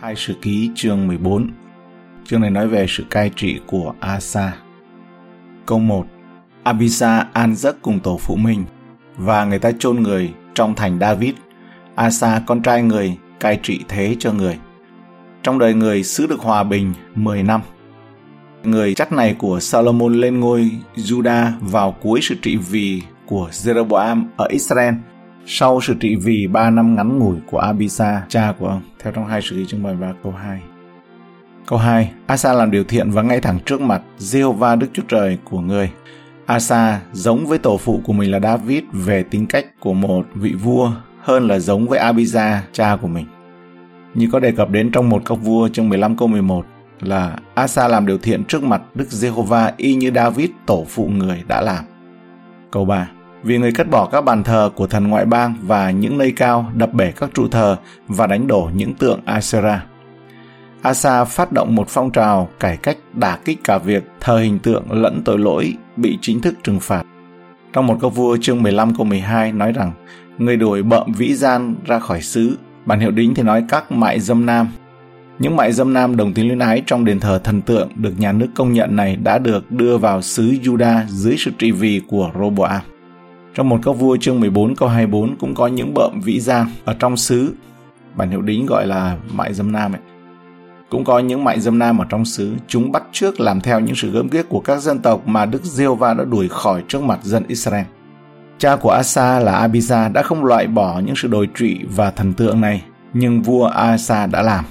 2 Sử Ký chương 14. Chương này nói về sự cai trị của Asa. Câu 1. Abisa an giấc cùng tổ phụ mình và người ta chôn người trong thành David. Asa con trai người cai trị thế cho người. Trong đời người xứ được hòa bình 10 năm. Người chắc này của Salomon lên ngôi Juda vào cuối sự trị vì của Jeroboam ở Israel, sau sự trị vì 3 năm ngắn ngủi của Abisa, cha của ông, theo trong 2 Sử Ký chương 13 câu 2. Câu 2. Asa làm điều thiện và ngay thẳng trước mặt Giê-hô-va Đức Chúa Trời của người. Asa giống với tổ phụ của mình là David về tính cách của một vị vua hơn là giống với Abisa, cha của mình. Như có đề cập đến trong 1 Các Vua chương 15 câu 11 là Asa làm điều thiện trước mặt Đức Giê-hô-va y như David tổ phụ người đã làm. Câu 3. Vì người cắt bỏ các bàn thờ của thần ngoại bang và những nơi cao, đập bể các trụ thờ và đánh đổ những tượng Asera. Asa phát động một phong trào cải cách đả kích cả việc thờ hình tượng lẫn tội lỗi bị chính thức trừng phạt. Trong 1 Các Vua chương 15 câu 12 nói rằng người đuổi bợm vĩ gian ra khỏi xứ. Bản hiệu đính thì nói các mại dâm nam. Những mại dâm nam đồng tính luyến ái trong đền thờ thần tượng được nhà nước công nhận này đã được đưa vào xứ Juda dưới sự trị vì của Roboam. Trong 1 Các Vua chương 14 câu 24 cũng có những bợm vĩ gian ở trong xứ. Bản hiệu đính gọi là mại dâm nam ấy. Cũng có những mại dâm nam ở trong xứ, chúng bắt chước làm theo những sự gớm ghiếc của các dân tộc mà Đức Giê-hô-va đã đuổi khỏi trước mặt dân Israel. Cha của Asa là Abisa đã không loại bỏ những sự đồi trụy và thần tượng này, nhưng vua Asa đã làm.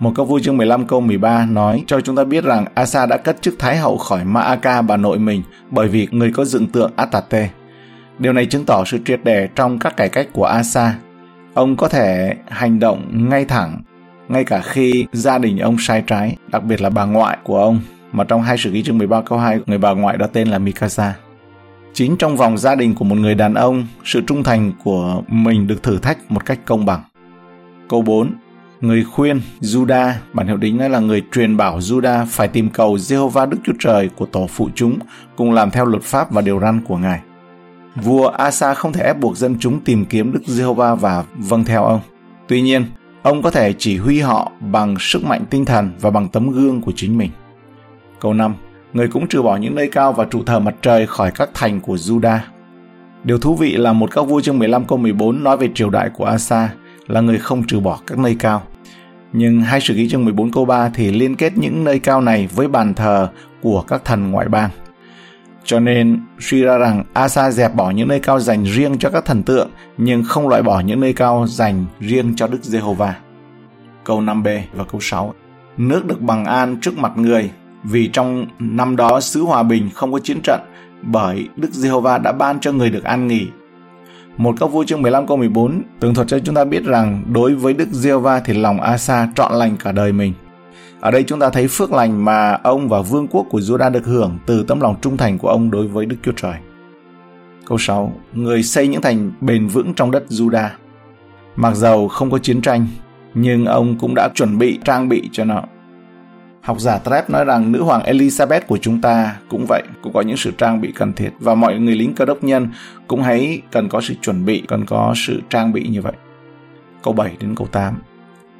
1 Các Vua chương 15 câu 13 nói cho chúng ta biết rằng Asa đã cất chức thái hậu khỏi Ma-a-ca bà nội mình bởi vì người có dựng tượng Astarte. Điều này chứng tỏ sự triệt để trong các cải cách của Asa. Ông có thể hành động ngay thẳng, ngay cả khi gia đình ông sai trái, đặc biệt là bà ngoại của ông, mà trong 2 Sử Ký chương 13 câu 2, người bà ngoại đó tên là Mikasa. Chính trong vòng gia đình của một người đàn ông, sự trung thành của mình được thử thách một cách công bằng. Câu 4. Người khuyên Juda, bản hiệu đính nói là người truyền bảo Juda phải tìm cầu Giê-hô-va Đức Chúa Trời của tổ phụ chúng, cùng làm theo luật pháp và điều răn của Ngài. Vua Asa không thể ép buộc dân chúng tìm kiếm Đức Giê-hô-va và vâng theo ông. Tuy nhiên, ông có thể chỉ huy họ bằng sức mạnh tinh thần và bằng tấm gương của chính mình. Câu 5. Người cũng trừ bỏ những nơi cao và trụ thờ mặt trời khỏi các thành của Juda. Điều thú vị là 1 Các Vua chương 15 câu 14 nói về triều đại của Asa là người không trừ bỏ các nơi cao. Nhưng 2 Sử Ký chương 14 câu 3 thì liên kết những nơi cao này với bàn thờ của các thần ngoại bang. Cho nên suy ra rằng Asa dẹp bỏ những nơi cao dành riêng cho các thần tượng, nhưng không loại bỏ những nơi cao dành riêng cho Đức Giê-hô-va. Câu 5b và câu 6. Nước được bằng an trước mặt người, vì trong năm đó xứ hòa bình không có chiến trận, bởi Đức Giê-hô-va đã ban cho người được an nghỉ. 1 Các Vua chương 15 câu 14 tường thuật cho chúng ta biết rằng đối với Đức Giê-hô-va thì lòng Asa trọn lành cả đời mình. Ở đây chúng ta thấy phước lành mà ông và vương quốc của Juda được hưởng từ tấm lòng trung thành của ông đối với Đức Chúa Trời. Câu 6. Người xây những thành bền vững trong đất Juda. Mặc dầu không có chiến tranh, nhưng ông cũng đã chuẩn bị, trang bị cho nó. Học giả Trepp nói rằng nữ hoàng Elizabeth của chúng ta cũng vậy, cũng có những sự trang bị cần thiết. Và mọi người lính cơ đốc nhân cũng hãy cần có sự chuẩn bị, cần có sự trang bị như vậy. Câu 7 đến câu 8.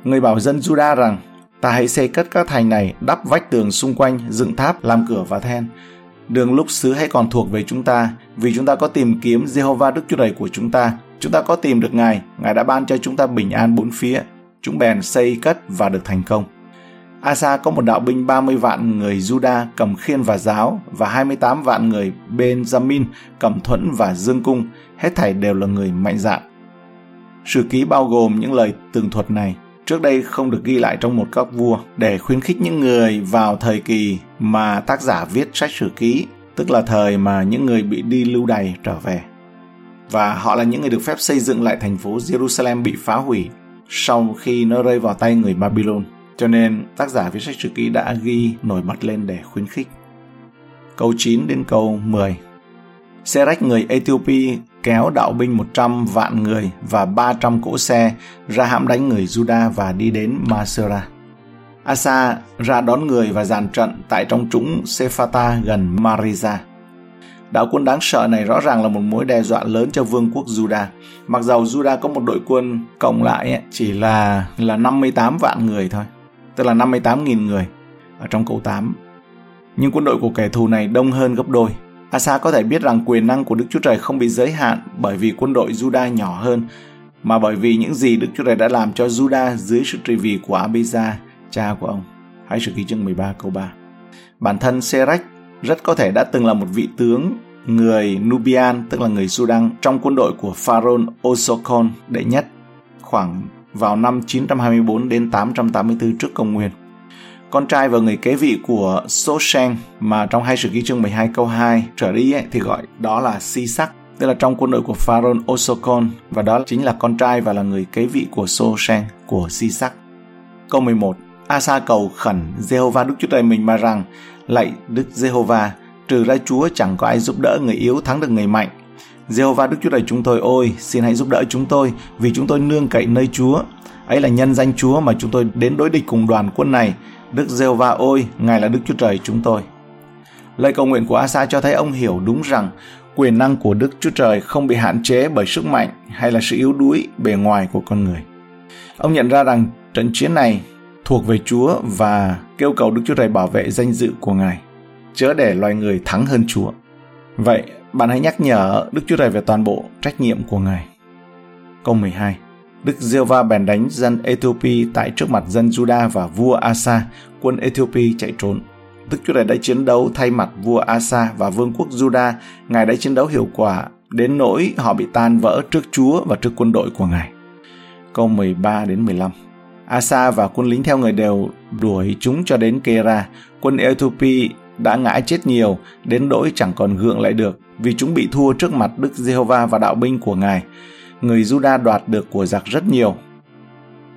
Người bảo dân Juda rằng ta hãy xây cất các thành này, đắp vách tường xung quanh, dựng tháp, làm cửa và then. Đường lúc xứ hãy còn thuộc về chúng ta, vì chúng ta có tìm kiếm Giê-hô-va Đức Chúa Trời của chúng ta có tìm được Ngài, Ngài đã ban cho chúng ta bình an bốn phía. Chúng bèn xây cất và được thành công. Asa có một đạo binh 30 vạn người Juda cầm khiên và giáo và 28 vạn người Benjamin cầm thuẫn và dương cung, hết thảy đều là người mạnh dạn. Sử ký bao gồm những lời tường thuật này. Trước đây không được ghi lại trong 1 Các Vua để khuyến khích những người vào thời kỳ mà tác giả viết sách sử ký, tức là thời mà những người bị đi lưu đày trở về. Và họ là những người được phép xây dựng lại thành phố Jerusalem bị phá hủy sau khi nó rơi vào tay người Babylon. Cho nên tác giả viết sách sử ký đã ghi nổi bật lên để khuyến khích. Câu 9 đến câu 10. Serách người Ethiopia kéo đạo binh 100 vạn người và 300 cỗ xe ra hãm đánh người Juda và đi đến Masera. Asa ra đón người và dàn trận tại trong trũng Sephata gần Marisa. Đảo quân đáng sợ này rõ ràng là một mối đe dọa lớn cho vương quốc Juda. Mặc dầu Juda có một đội quân cộng lại ấy, chỉ là 58 vạn người thôi, tức là 58.000 người ở trong câu 8. Nhưng quân đội của kẻ thù này đông hơn gấp đôi. Asa có thể biết rằng quyền năng của Đức Chúa Trời không bị giới hạn bởi vì quân đội Juda nhỏ hơn, mà bởi vì những gì Đức Chúa Trời đã làm cho Juda dưới sự trị vì của Abijah, cha của ông. Hãy Sử Ký chương 13 câu 3. Bản thân Serach rất có thể đã từng là một vị tướng người Nubian, tức là người Sudan, trong quân đội của Pharaoh Osokon đệ nhất khoảng vào năm 924 đến 884 trước công nguyên. Con trai và người kế vị của Shoshen mà trong Hai Sử Ký chương 12 câu 2 trở đi ấy, thì gọi đó là Si-sắc, tức là trong quân đội của Pharaoh Osokon, và đó chính là con trai và là người kế vị của Shoshen, của Si-sắc. Câu 11. Asa cầu khẩn Jehovah Đức Chúa Trời mình mà rằng: Lạy Đức Jehovah, trừ ra Chúa chẳng có ai giúp đỡ người yếu thắng được người mạnh. Jehovah Đức Chúa Trời chúng tôi ôi, xin hãy giúp đỡ chúng tôi, vì chúng tôi nương cậy nơi Chúa. Ấy là nhân danh Chúa mà chúng tôi đến đối địch cùng đoàn quân này. Đức Jehovah ôi, Ngài là Đức Chúa Trời chúng tôi. Lời cầu nguyện của Asa cho thấy ông hiểu đúng rằng quyền năng của Đức Chúa Trời không bị hạn chế bởi sức mạnh hay là sự yếu đuối bề ngoài của con người. Ông nhận ra rằng trận chiến này thuộc về Chúa và kêu cầu Đức Chúa Trời bảo vệ danh dự của Ngài, chớ để loài người thắng hơn Chúa. Vậy, bạn hãy nhắc nhở Đức Chúa Trời về toàn bộ trách nhiệm của Ngài. Câu 12. Đức Giê-hô-va bèn đánh dân Ethiopia tại trước mặt dân Juda và vua Asa, quân Ethiopia chạy trốn. Đức Chúa Trời đã chiến đấu thay mặt vua Asa và vương quốc Juda. Ngài đã chiến đấu hiệu quả đến nỗi họ bị tan vỡ trước Chúa và trước quân đội của Ngài. Câu 13 đến 15. Asa và quân lính theo người đều đuổi chúng cho đến Kera. Quân Ethiopia đã ngã chết nhiều đến nỗi chẳng còn gượng lại được, vì chúng bị thua trước mặt Đức Giê-hô-va và đạo binh của Ngài. Người Juda đoạt được của giặc rất nhiều.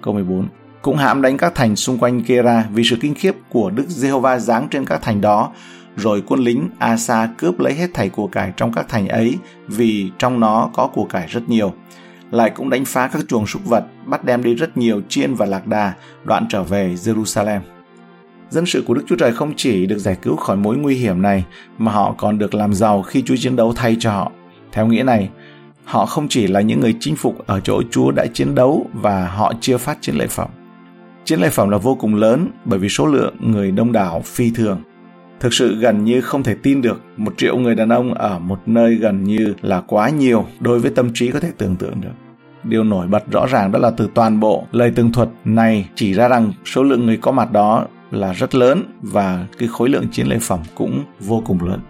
Câu 14. Cũng hãm đánh các thành xung quanh Kera vì sự kinh khiếp của Đức Giê-hô-va giáng trên các thành đó. Rồi quân lính Asa cướp lấy hết thảy của cải trong các thành ấy, vì trong nó có của cải rất nhiều. Lại cũng đánh phá các chuồng súc vật, bắt đem đi rất nhiều chiên và lạc đà, đoạn trở về Jerusalem. Dân sự của Đức Chúa Trời không chỉ được giải cứu khỏi mối nguy hiểm này, mà họ còn được làm giàu khi Chúa chiến đấu thay cho họ. Theo nghĩa này, họ không chỉ là những người chinh phục ở chỗ Chúa đã chiến đấu, và họ chia phát chiến lợi phẩm. Chiến lợi phẩm là vô cùng lớn, bởi vì số lượng người đông đảo phi thường. Thực sự gần như không thể tin được, 1 triệu người đàn ông ở một nơi gần như là quá nhiều đối với tâm trí có thể tưởng tượng được. Điều nổi bật rõ ràng đó là từ toàn bộ lời tường thuật này chỉ ra rằng số lượng người có mặt đó là rất lớn và cái khối lượng chiến lợi phẩm cũng vô cùng lớn.